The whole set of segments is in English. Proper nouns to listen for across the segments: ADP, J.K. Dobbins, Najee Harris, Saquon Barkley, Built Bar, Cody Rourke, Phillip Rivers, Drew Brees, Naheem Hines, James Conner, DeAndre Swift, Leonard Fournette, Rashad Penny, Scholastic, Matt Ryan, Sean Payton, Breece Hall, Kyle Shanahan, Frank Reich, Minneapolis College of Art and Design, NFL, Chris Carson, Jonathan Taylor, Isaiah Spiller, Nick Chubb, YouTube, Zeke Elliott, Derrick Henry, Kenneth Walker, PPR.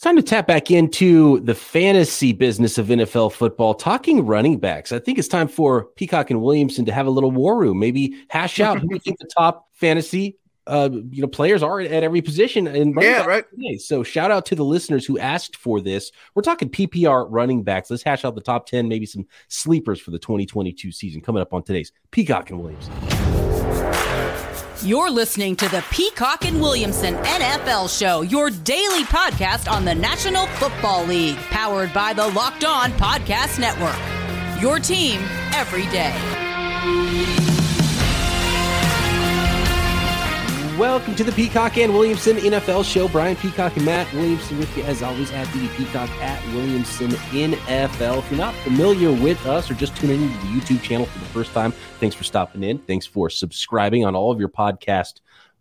It's time to tap back into the fantasy business of NFL football, talking running backs. I think it's time for Peacock and Williamson to have a little war room, maybe hash out who you think the top fantasy players are at every position. And yeah, right. Today. So shout out to the listeners who asked for this. We're talking PPR running backs. Let's hash out the top 10, maybe some sleepers for the 2022 season coming up on today's Peacock and Williamson. You're listening to the Peacock and Williamson NFL Show, your daily podcast on the National Football League, powered by the Locked On Podcast Network. Your team every day. Welcome to the Peacock and Williamson NFL Show. Brian Peacock and Matt Williamson with you, as always, at the Peacock at Williamson NFL. If you're not familiar with us or just tuning into the YouTube channel for the first time, thanks for stopping in. Thanks for subscribing on all of your podcast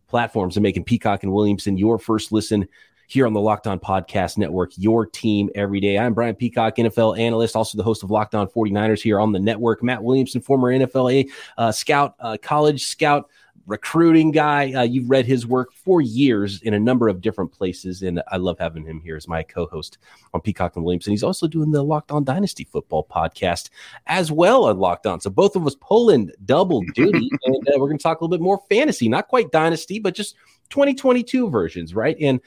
platforms and making Peacock and Williamson your first listen here on the Locked On Podcast Network, your team every day. I'm Brian Peacock, NFL analyst, also the host of Locked On 49ers here on the network. Matt Williamson, former NFL scout, college scout, recruiting guy. You've read his work for years in a number of different places, and I love having him here as my co-host on Peacock and Williamson. He's also doing the Locked On Dynasty Football podcast as well on Locked On. So both of us pulling double duty, and we're going to talk a little bit more fantasy, not quite dynasty, but just 2022 versions, right? And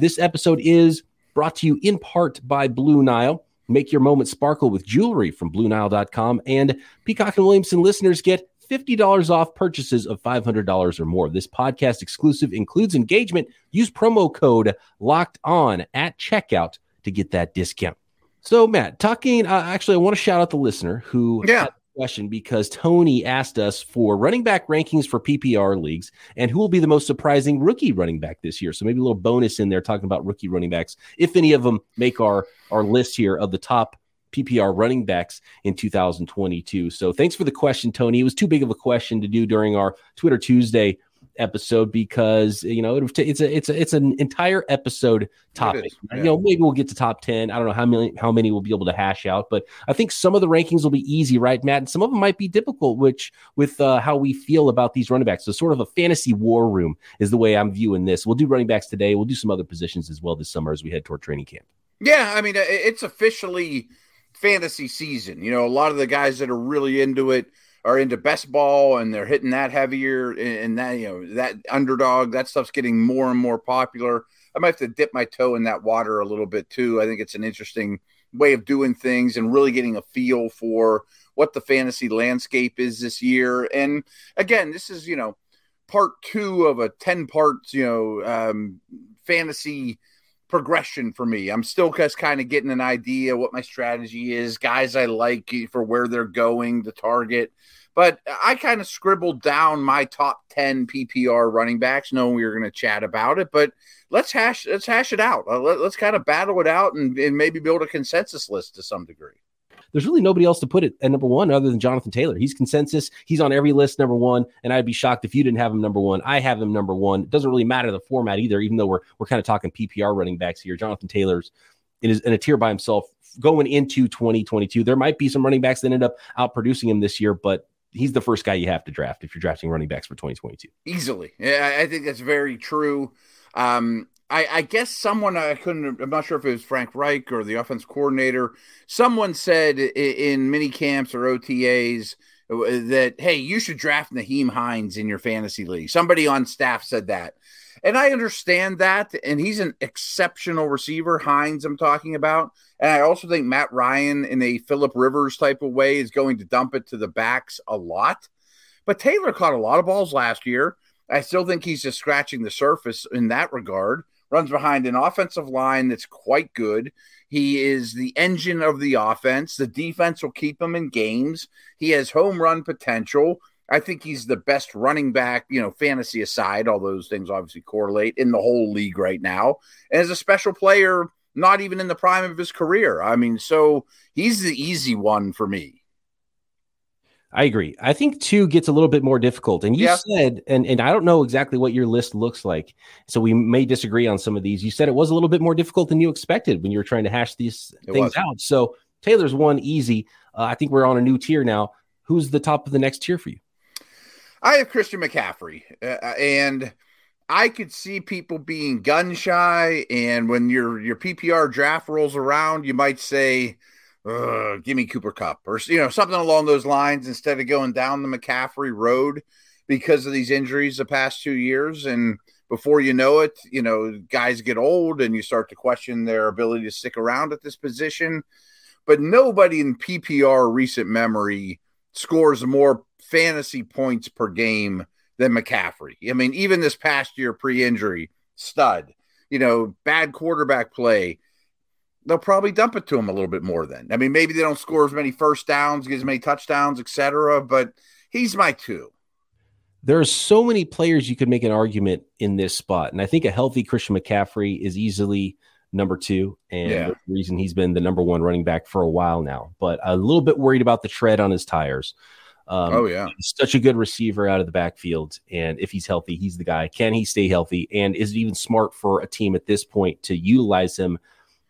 this episode is brought to you in part by Blue Nile. Make your moment sparkle with jewelry from BlueNile.com, and Peacock and Williamson listeners get $50 off purchases of $500 or more. This podcast exclusive includes engagement. Use promo code Locked On at checkout to get that discount. So, Matt, I want to shout out the listener who had a question, because Tony asked us for running back rankings for PPR leagues and who will be the most surprising rookie running back this year. So maybe a little bonus in there talking about rookie running backs, if any of them make our list here of the top PPR running backs in 2022. So thanks for the question, Tony. It was too big of a question to do during our Twitter Tuesday episode, because it's an entire episode topic. Maybe we'll get to top 10. I don't know how many we'll be able to hash out, but I think some of the rankings will be easy, right, Matt? And some of them might be difficult, which with how we feel about these running backs. So sort of a fantasy war room is the way I'm viewing this. We'll do running backs today. We'll do some other positions as well this summer as we head toward training camp. Yeah, I mean, it's officially fantasy season. A lot of the guys that are really into it are into best ball, and they're hitting that heavier, and that, that underdog, that stuff's getting more and more popular. I might have to dip my toe in that water a little bit too. I think it's an interesting way of doing things and really getting a feel for what the fantasy landscape is this year. And again, this is, part two of a 10-part, fantasy progression for me. I'm still just kind of getting an idea what my strategy is, guys I like for where they're going, the target. But I kind of scribbled down my top 10 PPR running backs, knowing we were going to chat about it. But let's hash it out. Let's kind of battle it out and maybe build a consensus list to some degree. There's really nobody else to put it at number one other than Jonathan Taylor. He's consensus. He's on every list, number one, and I'd be shocked if you didn't have him number one. I have him number one. It doesn't really matter the format either, even though we're kind of talking PPR running backs here. Jonathan Taylor's in a tier by himself going into 2022. There might be some running backs that end up outproducing him this year, but he's the first guy you have to draft if you're drafting running backs for 2022. Easily. Yeah, I think that's very true. I guess someone, I'm not sure if it was Frank Reich or the offense coordinator, someone said in mini camps or OTAs that, hey, you should draft Naheem Hines in your fantasy league. Somebody on staff said that. And I understand that, and he's an exceptional receiver, Hines I'm talking about. And I also think Matt Ryan, in a Phillip Rivers type of way, is going to dump it to the backs a lot. But Taylor caught a lot of balls last year. I still think he's just scratching the surface in that regard. Runs behind an offensive line that's quite good. He is the engine of the offense. The defense will keep him in games. He has home run potential. I think he's the best running back, fantasy aside, all those things obviously correlate, in the whole league right now. And as a special player, not even in the prime of his career. I mean, so he's the easy one for me. I agree. I think two gets a little bit more difficult. And you said, and I don't know exactly what your list looks like, so we may disagree on some of these. You said it was a little bit more difficult than you expected when you were trying to hash these things out. So Taylor's one easy. I think we're on a new tier now. Who's the top of the next tier for you? I have Christian McCaffrey. And I could see people being gun shy, and when your PPR draft rolls around, you might say, give me Cooper Kupp, or something along those lines, instead of going down the McCaffrey road because of these injuries the past 2 years. And before you know it, guys get old and you start to question their ability to stick around at this position. But nobody in PPR recent memory scores more fantasy points per game than McCaffrey. I mean, even this past year, pre-injury, stud, bad quarterback play, they'll probably dump it to him a little bit more then. I mean, maybe they don't score as many first downs, get as many touchdowns, etc., but he's my two. There are so many players you could make an argument in this spot, and I think a healthy Christian McCaffrey is easily number two, and the reason he's been the number one running back for a while now, but a little bit worried about the tread on his tires. He's such a good receiver out of the backfield, and if he's healthy, he's the guy. Can he stay healthy, and is it even smart for a team at this point to utilize him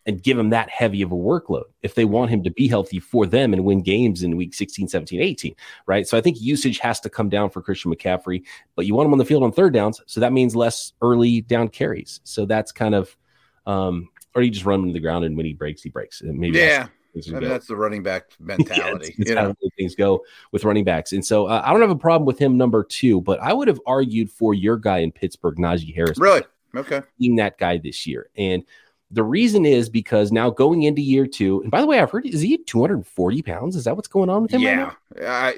and give him that heavy of a workload if they want him to be healthy for them and win games in week 16, 17, 18, right? So I think usage has to come down for Christian McCaffrey, but you want him on the field on third downs, so that means less early down carries. So that's kind of or you just run him to the ground, and when he breaks, he breaks. And maybe that's the running back mentality. It's how things go with running backs. And so I don't have a problem with him number two, but I would have argued for your guy in Pittsburgh, Najee Harris. Really? Okay. Being that guy this year. And the reason is because now going into year two, and by the way, I've heard, is he 240 pounds? Is that what's going on with him right now?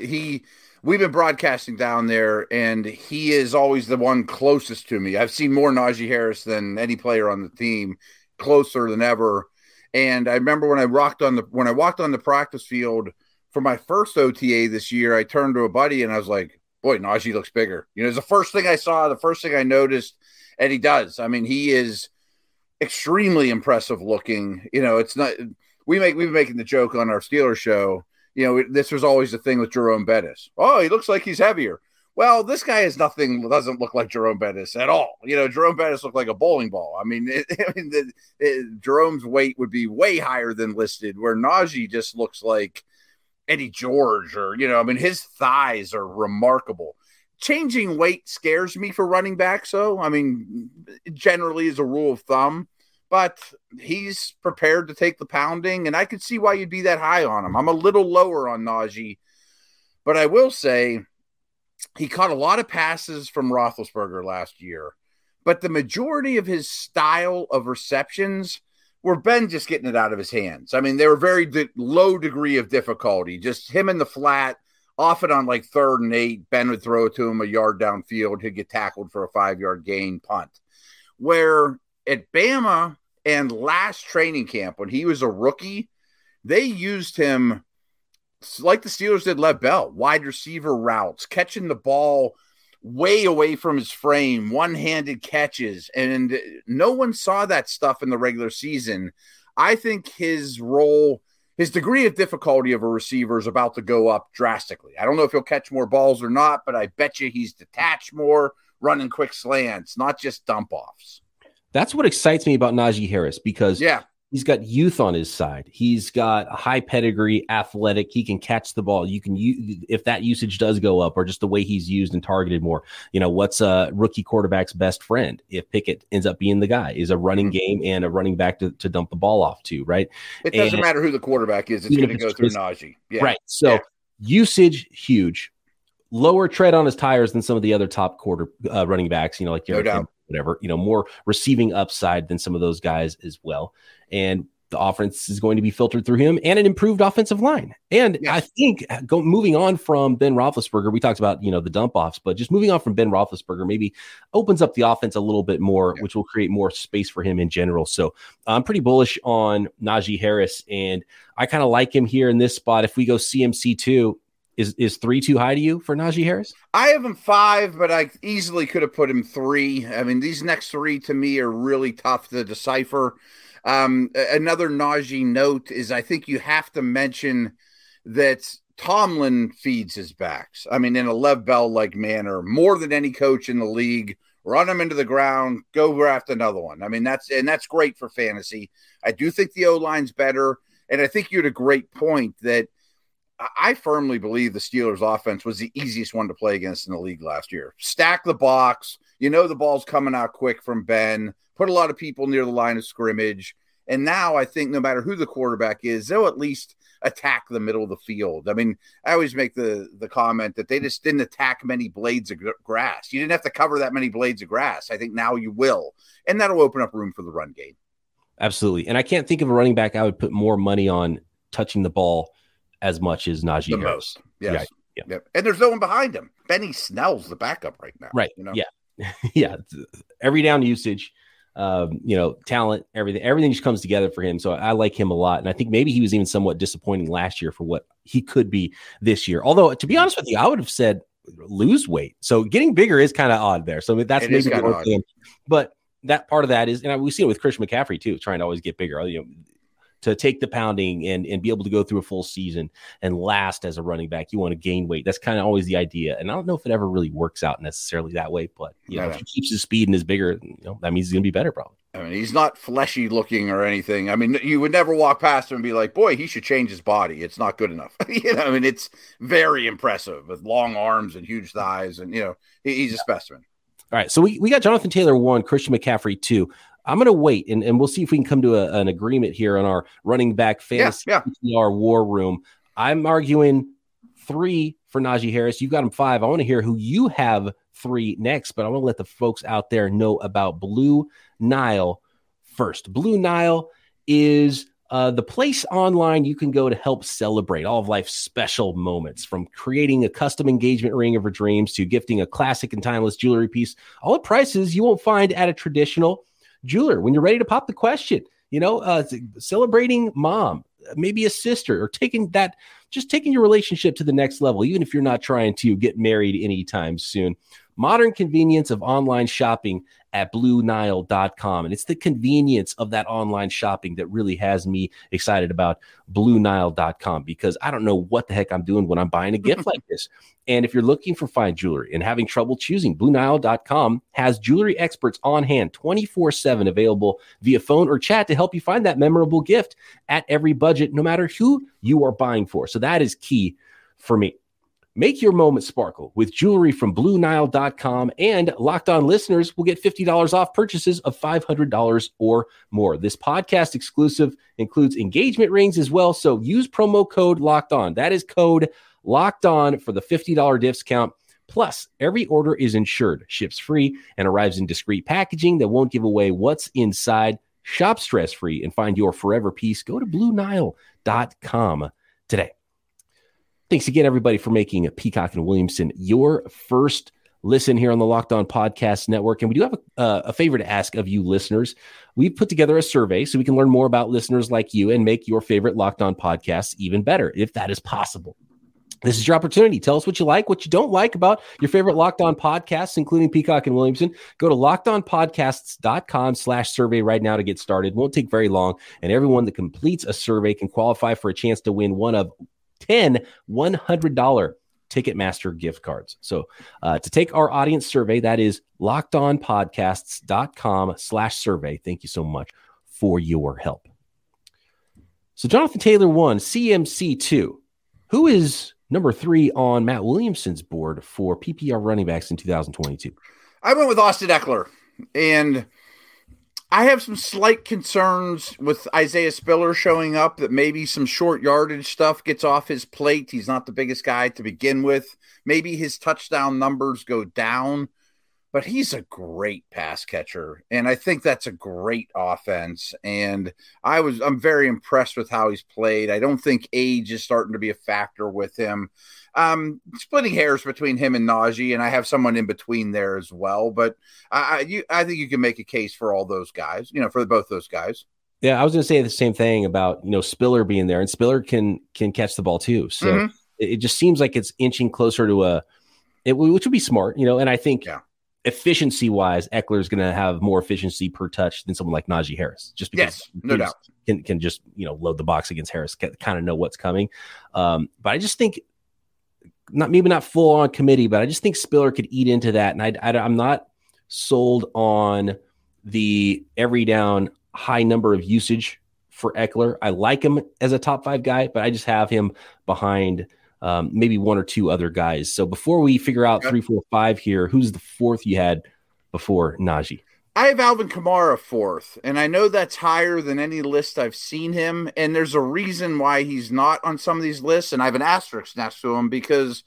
We've been broadcasting down there, and he is always the one closest to me. I've seen more Najee Harris than any player on the team, closer than ever. And I remember when I walked on the practice field for my first OTA this year, I turned to a buddy and I was like, boy, Najee looks bigger. It's the first thing I saw, the first thing I noticed, and he does. I mean, he is extremely impressive looking. It's not, we've been making the joke on our Steelers show. This was always the thing with Jerome Bettis. Oh, he looks like he's heavier. Well, this guy doesn't look like Jerome Bettis at all. Jerome Bettis looked like a bowling ball. I mean, Jerome's weight would be way higher than listed, where Najee just looks like Eddie George, or, his thighs are remarkable. Changing weight scares me for running backs, though. I mean, generally as a rule of thumb, but he's prepared to take the pounding, and I could see why you'd be that high on him. I'm a little lower on Najee, but I will say he caught a lot of passes from Roethlisberger last year, but the majority of his style of receptions were Ben just getting it out of his hands. I mean, they were very low degree of difficulty, just him in the flat. Often on like 3rd and 8, Ben would throw it to him a yard downfield. He'd get tackled for a 5-yard gain punt. Where at Bama and last training camp, when he was a rookie, they used him like the Steelers did Lev Bell, wide receiver routes, catching the ball way away from his frame, one-handed catches. And no one saw that stuff in the regular season. I think his degree of difficulty of a receiver is about to go up drastically. I don't know if he'll catch more balls or not, but I bet you he's detached more, running quick slants, not just dump-offs. That's what excites me about Najee Harris, because he's got youth on his side. He's got a high pedigree, athletic. He can catch the ball. You can, if that usage does go up, or just the way he's used and targeted more, what's a rookie quarterback's best friend, if Pickett ends up being the guy, is a running game and a running back to dump the ball off to, right? It doesn't matter who the quarterback is. It's going to go through Najee. Yeah. Right. So usage, huge. Lower tread on his tires than some of the other top quarter running backs, like Derrick Henry, whatever, more receiving upside than some of those guys as well. And the offense is going to be filtered through him, and an improved offensive line. And I think moving on from Ben Roethlisberger, we talked about, the dump offs, but just moving on from Ben Roethlisberger maybe opens up the offense a little bit more, which will create more space for him in general. So I'm pretty bullish on Najee Harris, and I kind of like him here in this spot. If we go CMC2, Is 3 too high to you for Najee Harris? I have him 5, but I easily could have put him 3. I mean, these next 3 to me are really tough to decipher. Another Najee note is I think you have to mention that Tomlin feeds his backs. I mean, in a Lev Bell-like manner, more than any coach in the league. Run him into the ground, go draft another one. I mean, that's great for fantasy. I do think the O-line's better, and I think you had a great point that I firmly believe the Steelers' offense was the easiest one to play against in the league last year. Stack the box, You know the ball's coming out quick from Ben, put a lot of people near the line of scrimmage. And now I think no matter who the quarterback is, they'll at least attack the middle of the field. I mean, I always make the comment that they just didn't attack many blades of grass. You didn't have to cover that many blades of grass. I think now you will. And that'll open up room for the run game. Absolutely. And I can't think of a running back I would put more money on touching the ball as much as Najee Harris. Yes. Right. Yeah. Yep. And there's no one behind him. Benny Snell's the backup right now. Right. You know? Yeah. Yeah. Every down usage. Talent, everything just comes together for him. So I like him a lot. And I think maybe he was even somewhat disappointing last year for what he could be this year. Although, to be honest with you, I would have said lose weight. So getting bigger is kind of odd there. So that's maybe the odd thing. But that part of that is, and we see it with Christian McCaffrey too, trying to always get bigger, to take the pounding and be able to go through a full season and last as a running back. You want to gain weight. That's kind of always the idea. And I don't know if it ever really works out necessarily that way, but if he keeps his speed and is bigger, that means he's going to be better probably. I mean, he's not fleshy looking or anything. I mean, you would never walk past him and be like, boy, he should change his body. It's not good enough. I mean, it's very impressive with long arms and huge thighs and, he's a specimen. All right. So we got Jonathan Taylor 1, Christian McCaffrey 2. I'm going to wait, and we'll see if we can come to an agreement here on our running back fantasy PPR war room. I'm arguing 3 for Najee Harris. You've got him 5. I want to hear who you have 3 next, but I want to let the folks out there know about Blue Nile first. Blue Nile is the place online you can go to help celebrate all of life's special moments, from creating a custom engagement ring of her dreams to gifting a classic and timeless jewelry piece, all at prices you won't find at a traditional jeweler. When you're ready to pop the question, celebrating mom, maybe a sister, or taking your relationship to the next level, even if you're not trying to get married anytime soon. Modern convenience of online shopping at BlueNile.com. And it's the convenience of that online shopping that really has me excited about BlueNile.com, because I don't know what the heck I'm doing when I'm buying a gift like this. And if you're looking for fine jewelry and having trouble choosing, BlueNile.com has jewelry experts on hand 24/7, available via phone or chat to help you find that memorable gift at every budget, no matter who you are buying for. So that is key for me. Make your moment sparkle with jewelry from BlueNile.com, and Locked On listeners will get $50 off purchases of $500 or more. This podcast exclusive includes engagement rings as well, so use promo code Locked On. That is code Locked On for the $50 discount. Plus, every order is insured, ships free, and arrives in discreet packaging that won't give away what's inside. Shop stress-free and find your forever piece. Go to BlueNile.com today. Thanks again, everybody, for making Peacock and Williamson your first listen here on the Locked On Podcast Network. And we do have a favor to ask of you listeners. We've put together a survey so we can learn more about listeners like you and make your favorite Locked On podcasts even better, if that is possible. This is your opportunity. Tell us what you like, what you don't like about your favorite Locked On podcasts, including Peacock and Williamson. Go to LockedOnPodcasts.com/survey right now to get started. Won't take very long. And everyone that completes a survey can qualify for a chance to win one of 10 $100 Ticketmaster gift cards. So to take our audience survey, that is LockedOnPodcasts.com/survey. Thank you so much for your help. So Jonathan Taylor 1, CMC 2. Who is number 3 on Matt Williamson's board for PPR running backs in 2022? I went with Austin Eckler, and I have some slight concerns with Isaiah Spiller showing up, that maybe some short yardage stuff gets off his plate. He's not the biggest guy to begin with. Maybe his touchdown numbers go down, but he's a great pass catcher, and I think that's a great offense. And I'm very impressed with how he's played. I don't think age is starting to be a factor with him. Splitting hairs between him and Najee, and I have someone in between there as well. But I think you can make a case for all those guys, for both those guys. Yeah, I was going to say the same thing about, Spiller being there, and Spiller can catch the ball too. So It just seems like it's inching closer to which would be smart, and I think efficiency-wise, Eckler is going to have more efficiency per touch than someone like Najee Harris, just because can just, load the box against Harris, kind of know what's coming. But I just think, not full on committee, but I just think Spiller could eat into that. And I'm not sold on the every down high number of usage for Eckler. I like him as a top 5 guy, but I just have him behind maybe 1 or 2 other guys. So before we figure out 3, 4, 5 here, who's the 4th you had? before Najee? I have Alvin Kamara fourth, and I know that's higher than any list I've seen him, and there's a reason why he's not on some of these lists, and I have an asterisk next to him because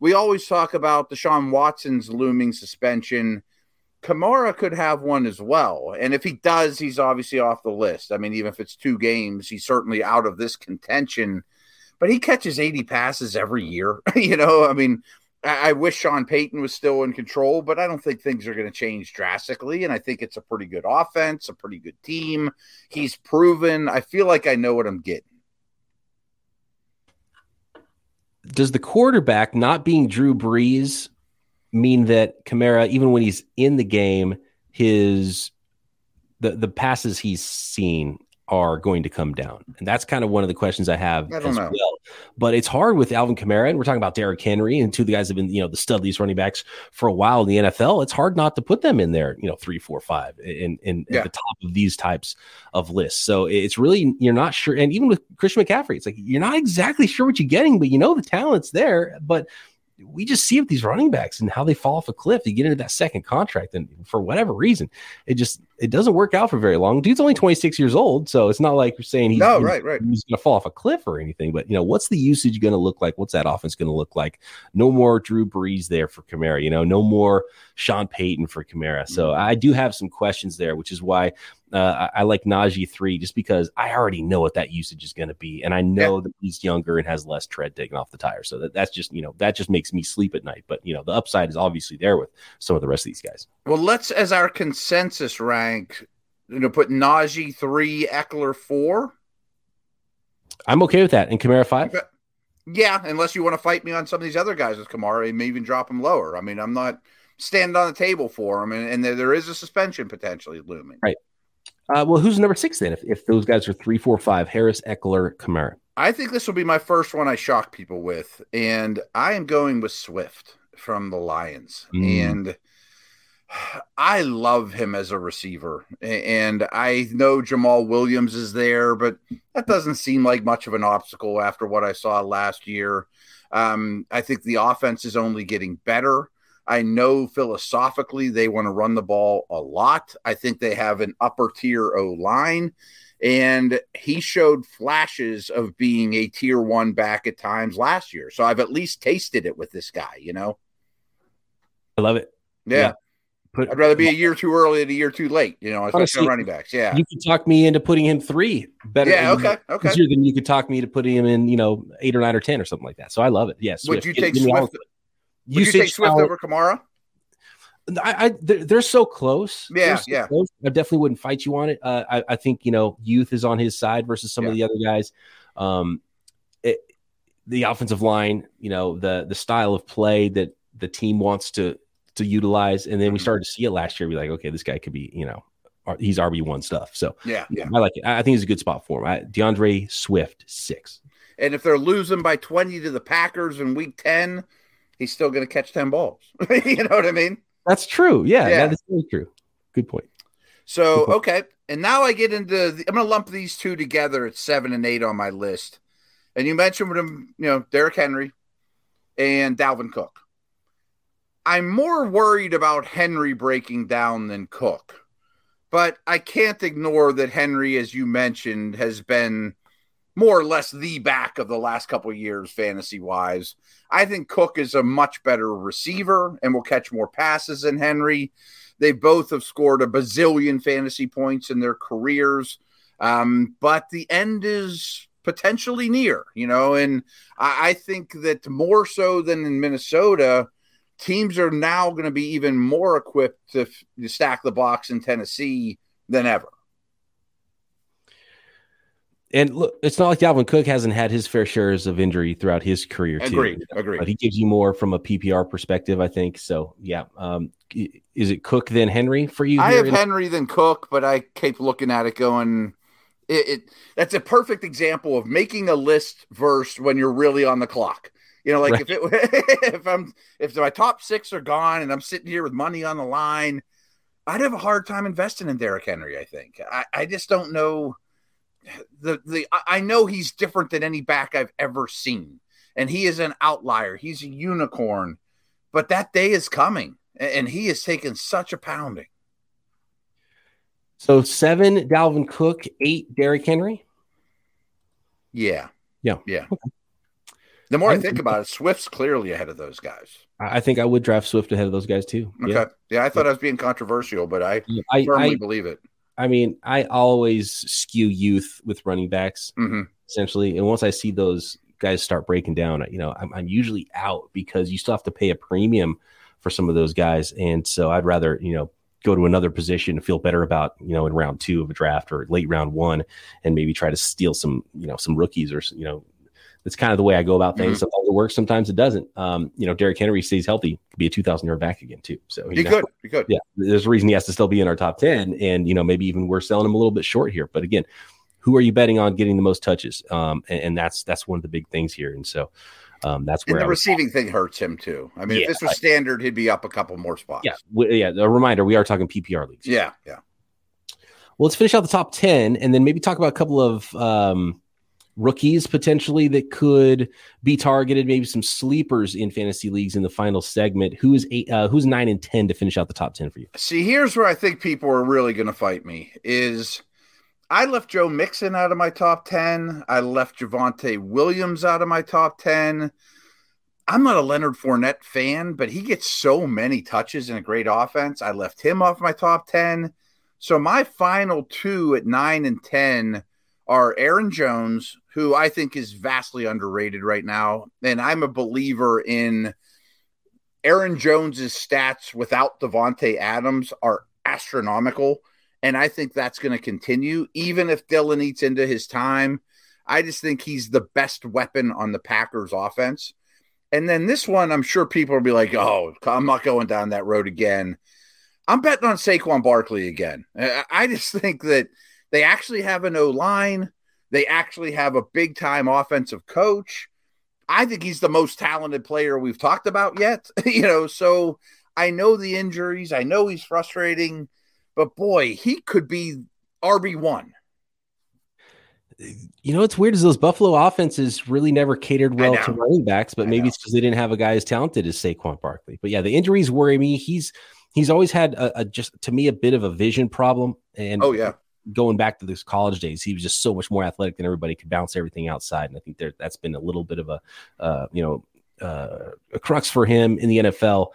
we always talk about Deshaun Watson's looming suspension. Kamara could have one as well, and if he does, he's obviously off the list. I mean, even if it's two games, he's certainly out of this contention, but he catches 80 passes every year. You know, I mean, I wish Sean Payton was still in control, but I don't think things are going to change drastically. And I think it's a pretty good offense, a pretty good team. He's proven. I feel like I know what I'm getting. Does the quarterback not being Drew Brees mean that Kamara, even when he's in the game, the passes he's seen are going to come down? And that's kind of one of the questions I have as well. But it's hard with Alvin Kamara, and we're talking about Derrick Henry, and two of the guys have been, you know, the studliest running backs for a while in the NFL. It's hard not to put them in there, you know, 3, 4, 5 at the top of these types of lists. So it's really, you're not sure. And even with Christian McCaffrey, it's like, you're not exactly sure what you're getting, but you know, the talent's there, but we just see with these running backs and how they fall off a cliff. You get into that second contract, and for whatever reason, it doesn't work out for very long. Dude's only 26 years old, so it's not like you're saying he's going to fall off a cliff or anything. But, you know, what's the usage going to look like? What's that offense going to look like? No more Drew Brees there for Kamara. You know, no more Sean Payton for Kamara. So I do have some questions there, which is why I like Najee 3, just because I already know what that usage is going to be. And I know that he's younger and has less tread taken off the tire. So that's just, you know, that just makes me sleep at night. But, you know, the upside is obviously there with some of the rest of these guys. Well, let's, as our consensus rank, you know, put Najee 3, Eckler 4. I'm okay with that. And Kamara 5? Yeah, unless you want to fight me on some of these other guys with Kamara, and maybe even drop him lower. I mean, I'm not standing on the table for him, and there is a suspension potentially looming. Right. Well, who's number 6 then? If those guys are 3, 4, 5, Harris, Eckler, Kamara. I think this will be my first one I shock people with, and I am going with Swift from the Lions. And I love him as a receiver, and I know Jamal Williams is there, but that doesn't seem like much of an obstacle after what I saw last year. I think the offense is only getting better. I know philosophically they want to run the ball a lot. I think they have an upper tier O-line, and he showed flashes of being a tier 1 back at times last year. So I've at least tasted it with this guy, you know? I love it. Yeah. I'd rather be a year too early than a year too late, you know, especially on running backs. Yeah. You could talk me into putting him 3 better. Yeah, okay. Than you could talk me to putting him in, you know, 8 or 9 or 10 or something like that. So I love it. Yes. Yeah, Would you take Swift over Kamara? They're so close. Yeah, Close. I definitely wouldn't fight you on it. I think, you know, youth is on his side versus some of the other guys. The offensive line, you know, the style of play that the team wants to utilize, and then we started to see it last year. We're like, okay, this guy could be, you know, he's RB1 stuff. So yeah, I like it. I think it's a good spot for him. DeAndre Swift 6. And if they're losing by 20 to the Packers in Week 10. He's still going to catch 10 balls. You know what I mean? That's true. Yeah, that is really true. Good point. So, okay. And now I get into I'm going to lump these two together at 7 and 8 on my list. And you mentioned them, you know, Derrick Henry and Dalvin Cook. I'm more worried about Henry breaking down than Cook, but I can't ignore that Henry, as you mentioned, has been more or less the back of the last couple of years, fantasy-wise. I think Cook is a much better receiver and will catch more passes than Henry. They both have scored a bazillion fantasy points in their careers, but the end is potentially near, you know, and I think that more so than in Minnesota, teams are now going to be even more equipped to stack the box in Tennessee than ever. And look, it's not like Dalvin Cook hasn't had his fair shares of injury throughout his career. Agreed. But he gives you more from a PPR perspective, I think. So, yeah. Is it Cook then Henry for you? I have Henry then Cook, but I keep looking at it going, that's a perfect example of making a list versus when you're really on the clock. You know, like if my top 6 are gone and I'm sitting here with money on the line, I'd have a hard time investing in Derrick Henry, I think. I just don't know. I know he's different than any back I've ever seen, and he is an outlier. He's a unicorn, but that day is coming, and he has taken such a pounding. So 7, Dalvin Cook, 8, Derrick Henry. Yeah. Okay. The more I think about it, Swift's clearly ahead of those guys. I think I would draft Swift ahead of those guys too. Okay. Yeah, I thought I was being controversial, but I firmly believe it. I mean, I always skew youth with running backs, essentially. And once I see those guys start breaking down, I'm usually out because you still have to pay a premium for some of those guys. And so I'd rather, go to another position and feel better about, in round 2 of a draft or late round 1 and maybe try to steal some, some rookies or, that's kind of the way I go about things. Sometimes it works, sometimes it doesn't. Derrick Henry stays healthy, could be a 2,000-yard back again too. So he could. Yeah, there's a reason he has to still be in our top 10, and maybe even we're selling him a little bit short here. But again, who are you betting on getting the most touches? And that's one of the big things here. And so that's where the receiving thing hurts him too. I mean, if this was standard, he'd be up a couple more spots. Yeah. A reminder: we are talking PPR leagues. Yeah. Well, let's finish out the top 10, and then maybe talk about a couple of rookies potentially that could be targeted, maybe some sleepers in fantasy leagues in the final segment. Who's 9 and 10 to finish out the top 10 for you? See, here's where I think people are really going to fight me is I left Joe Mixon out of my top 10. I left Javonte Williams out of my top 10. I'm not a Leonard Fournette fan, but he gets so many touches in a great offense. I left him off my top 10. So my final 2 at 9 and 10 are Aaron Jones, who I think is vastly underrated right now. And I'm a believer in Aaron Jones's stats without Devontae Adams are astronomical. And I think that's going to continue, even if Dylan eats into his time. I just think he's the best weapon on the Packers offense. And then this one, I'm sure people will be like, oh, I'm not going down that road again. I'm betting on Saquon Barkley again. I just think that they actually have an O-line. They actually have a big-time offensive coach. I think he's the most talented player we've talked about yet. So I know the injuries. I know he's frustrating. But, boy, he could be RB1. What's weird is those Buffalo offenses really never catered well to running backs, but maybe it's because they didn't have a guy as talented as Saquon Barkley. But, yeah, the injuries worry me. He's always had, a bit of a vision problem. And going back to those college days, he was just so much more athletic than everybody, could bounce everything outside. And I think that's been a little bit of a crux for him in the NFL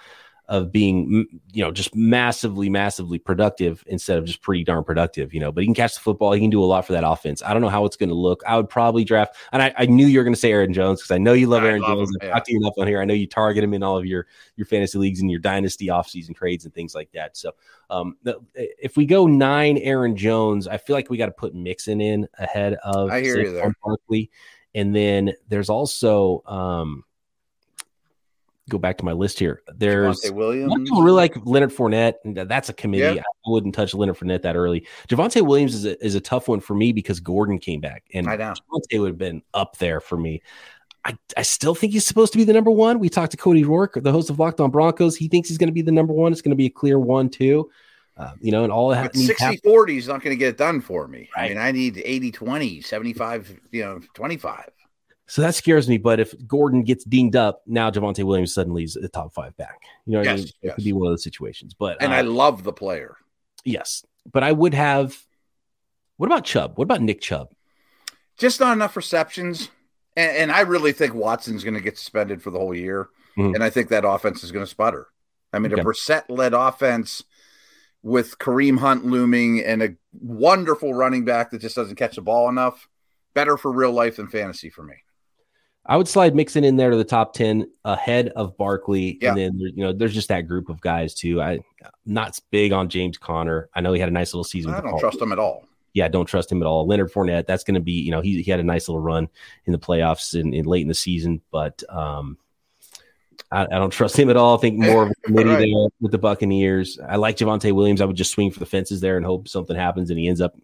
of being, just massively, massively productive instead of just pretty darn productive, but he can catch the football. He can do a lot for that offense. I don't know how it's going to look. I would probably draft. And I knew you were going to say Aaron Jones, because I know you love Aaron Jones. I've talked to you enough on here. I know you target him in all of your fantasy leagues and your dynasty offseason trades and things like that. So if we go 9 Aaron Jones, I feel like we got to put Mixon in ahead of Barkley. And then there's also, go back to my list here. There's people really like Leonard Fournette. And that's a committee. Yep. I wouldn't touch Leonard Fournette that early. Javonte Williams is a tough one for me because Gordon came back, and Javonte would have been up there for me. I still think he's supposed to be the number one. We talked to Cody Rourke, the host of Locked On Broncos. He thinks he's going to be the number one. It's going to be a clear 1-2. And all that 60-40 is not going to get it done for me. Right. I mean, I need 80-20, 75, 25. So that scares me. But if Gordon gets dinged up, now Javonte Williams suddenly is a top 5 back. It could be one of those situations. But I love the player. Yes. But I would have – what about Chubb? What about Nick Chubb? Just not enough receptions. And I really think Watson's going to get suspended for the whole year. Mm-hmm. And I think that offense is going to sputter. I mean, a Brissett-led offense with Kareem Hunt looming and a wonderful running back that just doesn't catch the ball enough. Better for real life than fantasy for me. I would slide Mixon in there to the top 10 ahead of Barkley. Yeah. And then, there's just that group of guys too. I'm not big on James Conner. I know he had a nice little season. I don't trust him at all. Yeah. Don't trust him at all. Leonard Fournette, that's going to be, he had a nice little run in the playoffs and late in the season, but I don't trust him at all. I think more of a committee there with the Buccaneers. I like Javonte Williams. I would just swing for the fences there and hope something happens and he ends up,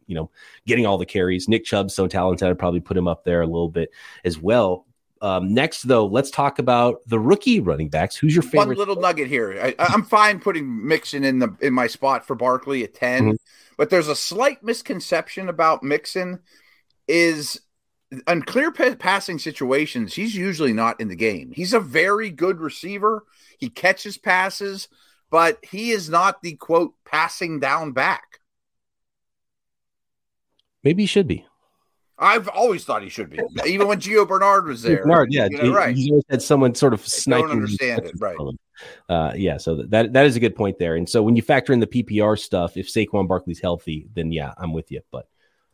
getting all the carries. Nick Chubb's so talented. I'd probably put him up there a little bit as well. Next, though, let's talk about the rookie running backs. Who's your favorite? One little nugget here. I'm fine putting Mixon in my spot for Barkley at 10, but there's a slight misconception about Mixon is in clear passing situations, he's usually not in the game. He's a very good receiver. He catches passes. but he is not the, quote, passing down back. Maybe he should be. I've always thought he should be, even when Gio Bernard was there. Bernard, yeah, you know, right. You always had someone sort of sniping. I don't understand it, right? Yeah, so that is a good point there. And so when you factor in the PPR stuff, if Saquon Barkley's healthy, then yeah, I'm with you. But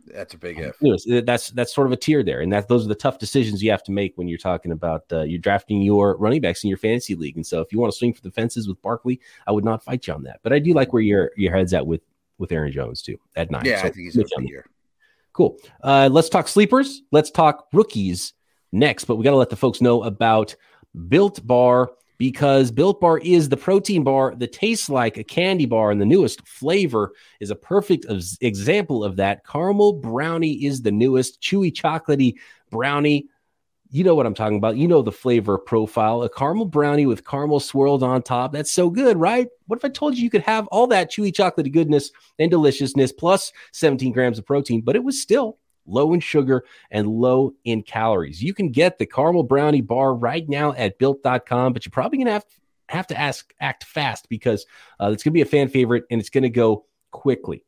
that's a big if. That's sort of a tier there, and those are the tough decisions you have to make when you're talking about you're drafting your running backs in your fantasy league. And so if you want to swing for the fences with Barkley, I would not fight you on that. But I do like where your head's at with Aaron Jones too at 9. Yeah, so I think he's a year. Cool. Let's talk sleepers. Let's talk rookies next, but we got to let the folks know about Built Bar, because Built Bar is the protein bar that tastes like a candy bar, and the newest flavor is a perfect example of that. Caramel brownie is the newest, chewy, chocolatey brownie. You know what I'm talking about. You know the flavor profile. A caramel brownie with caramel swirled on top. That's so good, right? What if I told you you could have all that chewy, chocolatey goodness and deliciousness plus 17 grams of protein, but it was still low in sugar and low in calories? You can get the caramel brownie bar right now at built.com, but you're probably going to have to act fast, because it's going to be a fan favorite and it's going to go quickly.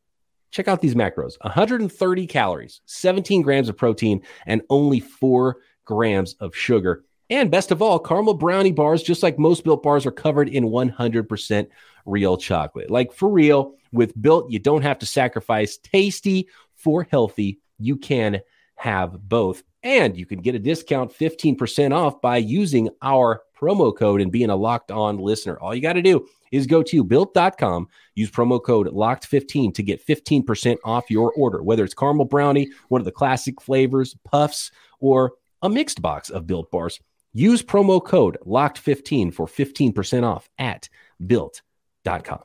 Check out these macros: 130 calories, 17 grams of protein, and only 4 grams of sugar. And best of all, caramel brownie bars, just like most Built bars, are covered in 100% real chocolate. Like, for real, with Built, you don't have to sacrifice tasty for healthy. You can have both. And you can get a discount 15% off by using our promo code and being a Locked On listener. All you got to do is go to built.com, use promo code LOCKED15 to get 15% off your order, whether it's caramel brownie, one of the classic flavors, puffs, or a mixed box of Built bars. Use promo code LOCKED15 for 15% off at built.com. All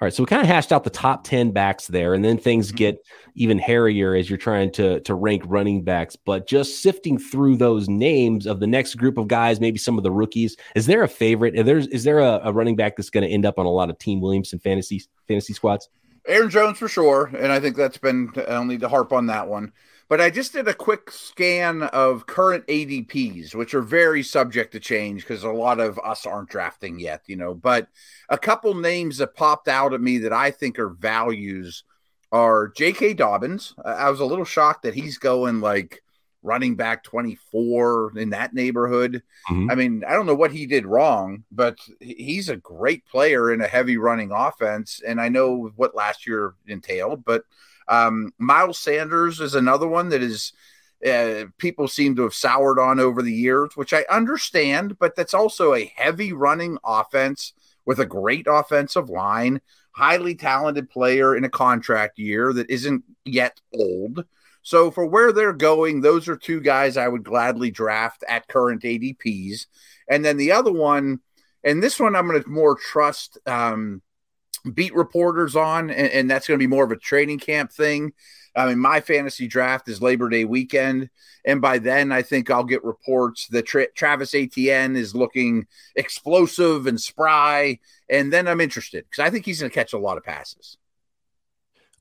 right, so we kind of hashed out the top 10 backs there, and then things get even hairier as you're trying to rank running backs. But just sifting through those names of the next group of guys, maybe some of the rookies, is there a favorite? Is there a running back that's going to end up on a lot of Team Williamson fantasy squads? Aaron Jones for sure, and I think that's been – I don't need to harp on that one. But I just did a quick scan of current ADPs, which are very subject to change because a lot of us aren't drafting yet, you know. But a couple names that popped out at me that I think are values are J.K. Dobbins. I was a little shocked that he's going like running back 24 in that neighborhood. Mm-hmm. I mean, I don't know what he did wrong, but he's a great player in a heavy running offense. And I know what last year entailed, but Miles Sanders is another one that is people seem to have soured on over the years, which I understand, but that's also a heavy running offense with a great offensive line, highly talented player in a contract year that isn't yet old. So for where they're going, those are two guys I would gladly draft at current ADPs. And then the other one, and this one I'm going to more trust beat reporters on, and that's going to be more of a training camp thing. I mean, my fantasy draft is Labor Day weekend, and by then I think I'll get reports that Travis Etienne is looking explosive and spry, and then I'm interested because I think he's going to catch a lot of passes.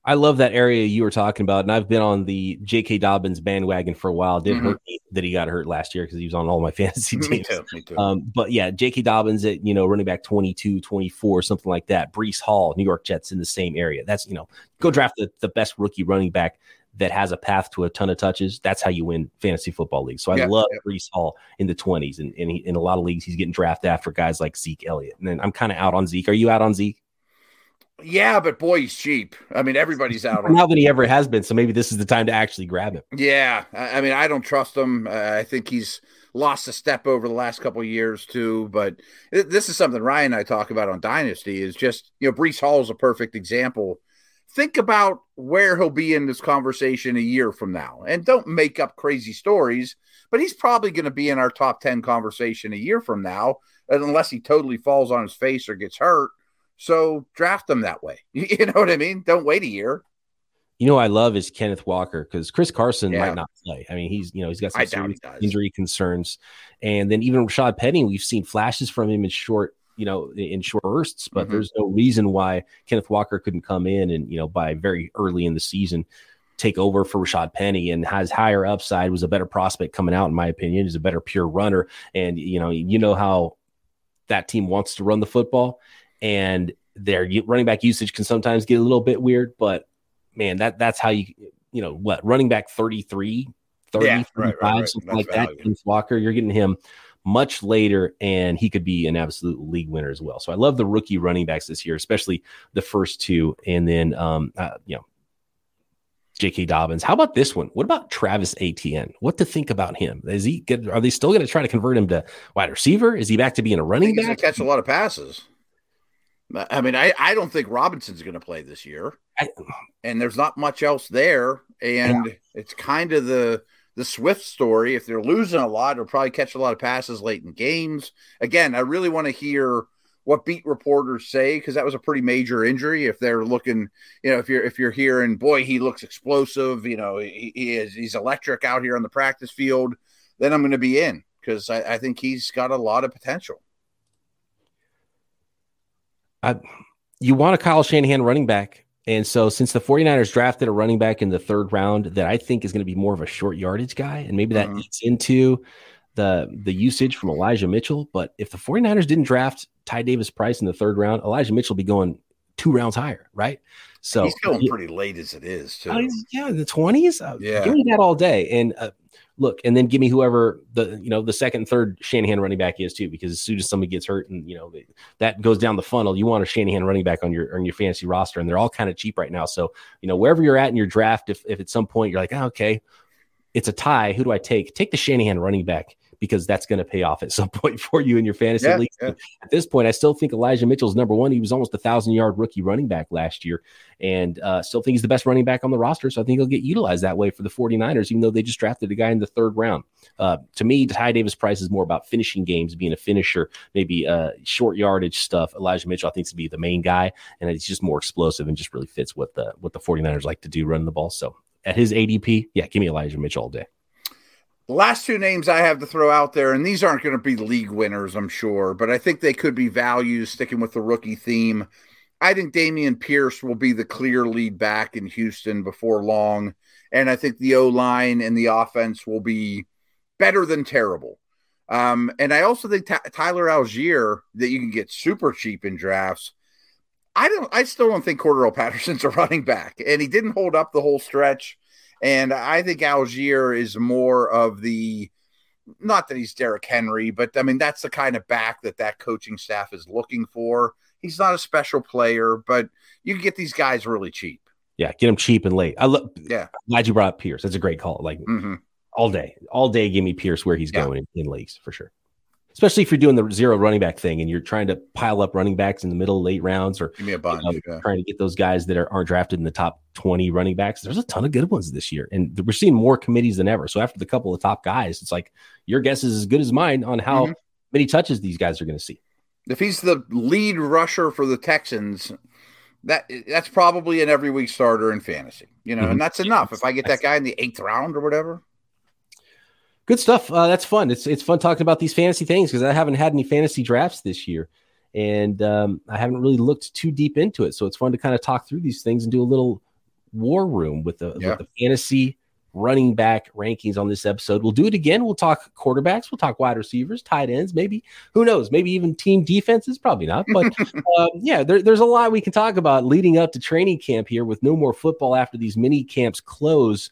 I love that area you were talking about, and I've been on the J.K. Dobbins bandwagon for a while. It did hurt me that he got hurt last year because he was on all my fantasy teams. Me too. But yeah, J.K. Dobbins at, you know, running back 22, 24, something like that. Breece Hall, New York Jets in the same area. That's, you know, go draft the best rookie running back that has a path to a ton of touches. That's how you win fantasy football leagues. So I love Breece Hall in the 20s, and he, in a lot of leagues he's getting drafted after guys like Zeke Elliott. And then I'm kind of out on Zeke. Are you out on Zeke? Yeah, but boy, he's cheap. I mean, everybody's out on him. Now that he ever has been, so maybe this is the time to actually grab him. Yeah, I mean, I don't trust him. I think he's lost a step over the last couple of years, too. But this is something Ryan and I talk about on Dynasty is just, you know, Breece Hall is a perfect example. Think about where he'll be in this conversation a year from now. And don't make up crazy stories, but he's probably going to be in our top 10 conversation a year from now, unless he totally falls on his face or gets hurt. So draft them that way. You know what I mean? Don't wait a year. You know, I love is Kenneth Walker, because Chris Carson might not play. I mean, he's got some serious injury concerns. And then even Rashad Penny, we've seen flashes from him in short bursts, but there's no reason why Kenneth Walker couldn't come in and, you know, by very early in the season, take over for Rashad Penny, and has higher upside, was a better prospect coming out, in my opinion. He's a better pure runner. And, you know how that team wants to run the football, and their running back usage can sometimes get a little bit weird, but man, that's how you running back 33, 30, yeah, 35, right. something that's like value. That. Kenneth Walker, you're getting him much later, and he could be an absolute league winner as well. So I love the rookie running backs this year, especially the first two. And then, J.K. Dobbins. How about this one? What about Travis Etienne? What to think about him? Is he good? Are they still going to try to convert him to wide receiver? Is he back to being a running back? He's going to catch a lot of passes. I mean, I don't think Robinson's going to play this year, and there's not much else there. And it's kind of the Swift story. If they're losing a lot, they'll probably catch a lot of passes late in games. Again, I really want to hear what beat reporters say, because that was a pretty major injury. If they're looking, if you're hearing, boy, he looks explosive, he's electric out here on the practice field, then I'm going to be in, because I think he's got a lot of potential. You want a Kyle Shanahan running back. And so since the 49ers drafted a running back in the third round that I think is going to be more of a short yardage guy, and maybe that eats into the usage from Elijah Mitchell. But if the 49ers didn't draft Ty Davis Price in the third round, Elijah Mitchell will be going 2 rounds higher, right? So he's going pretty late as it is, too. The 20s? Give me that all day. And look, and then give me whoever the second and third Shanahan running back is too, because as soon as somebody gets hurt and that goes down the funnel, you want a Shanahan running back on your fantasy roster, and they're all kind of cheap right now. So wherever you're at in your draft, if at some point you're like, oh, okay, it's a tie, who do I take? Take the Shanahan running back, because that's going to pay off at some point for you in your fantasy league. Yeah. At this point, I still think Elijah Mitchell's number one. He was almost 1,000-yard rookie running back last year, and still think he's the best running back on the roster. So I think he'll get utilized that way for the 49ers, even though they just drafted a guy in the third round. To me, Ty Davis Price is more about finishing games, being a finisher, maybe short yardage stuff. Elijah Mitchell, I think, is to be the main guy, and he's just more explosive and just really fits what the 49ers like to do, running the ball. So at his ADP, give me Elijah Mitchell all day. The last two names I have to throw out there, and these aren't going to be league winners, I'm sure, but I think they could be values, sticking with the rookie theme. I think Damian Pierce will be the clear lead back in Houston before long, and I think the O-line and the offense will be better than terrible. And I also think Tyler Allgeier, that you can get super cheap in drafts. I still don't think Cordarrelle Patterson's a running back, and he didn't hold up the whole stretch. And I think Allgeier is more of the, not that he's Derrick Henry, but I mean, that's the kind of back that coaching staff is looking for. He's not a special player, but you can get these guys really cheap. Yeah, get them cheap and late. Glad you brought up Pierce. That's a great call. All day, give me Pierce where he's going in leagues for sure. Especially if you're doing the zero running back thing and you're trying to pile up running backs in the middle, late rounds, or trying to get those guys that aren't drafted in the top 20 running backs. There's a ton of good ones this year, and we're seeing more committees than ever. So after the couple of top guys, it's like your guess is as good as mine on how many touches these guys are going to see. If he's the lead rusher for the Texans, that's probably an every week starter in fantasy, and that's enough. If I get that guy in the 8th round or whatever. Good stuff. That's fun. It's fun talking about these fantasy things, because I haven't had any fantasy drafts this year, and I haven't really looked too deep into it. So it's fun to kind of talk through these things and do a little war room with the fantasy running back rankings on this episode. We'll do it again. We'll talk quarterbacks. We'll talk wide receivers, tight ends, maybe. Who knows? Maybe even team defenses. Probably not. But there's a lot we can talk about leading up to training camp here, with no more football after these mini camps close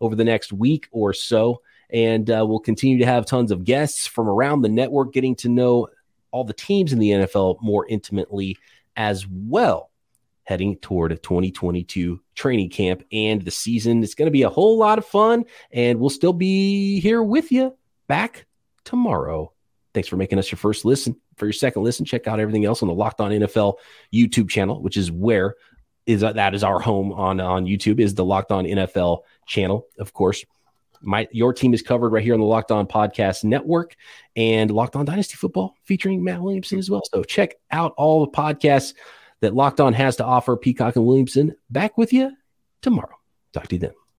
over the next week or so. And we'll continue to have tons of guests from around the network, getting to know all the teams in the NFL more intimately as well, heading toward a 2022 training camp and the season. It's going to be a whole lot of fun, and we'll still be here with you back tomorrow. Thanks for making us your first listen. For your second listen, check out everything else on the Locked On NFL YouTube channel, which is that is our home on YouTube, is the Locked On NFL channel, of course. Your team is covered right here on the Locked On Podcast Network, and Locked On Dynasty Football featuring Matt Williamson as well. So check out all the podcasts that Locked On has to offer. Peacock and Williamson back with you tomorrow. Talk to you then.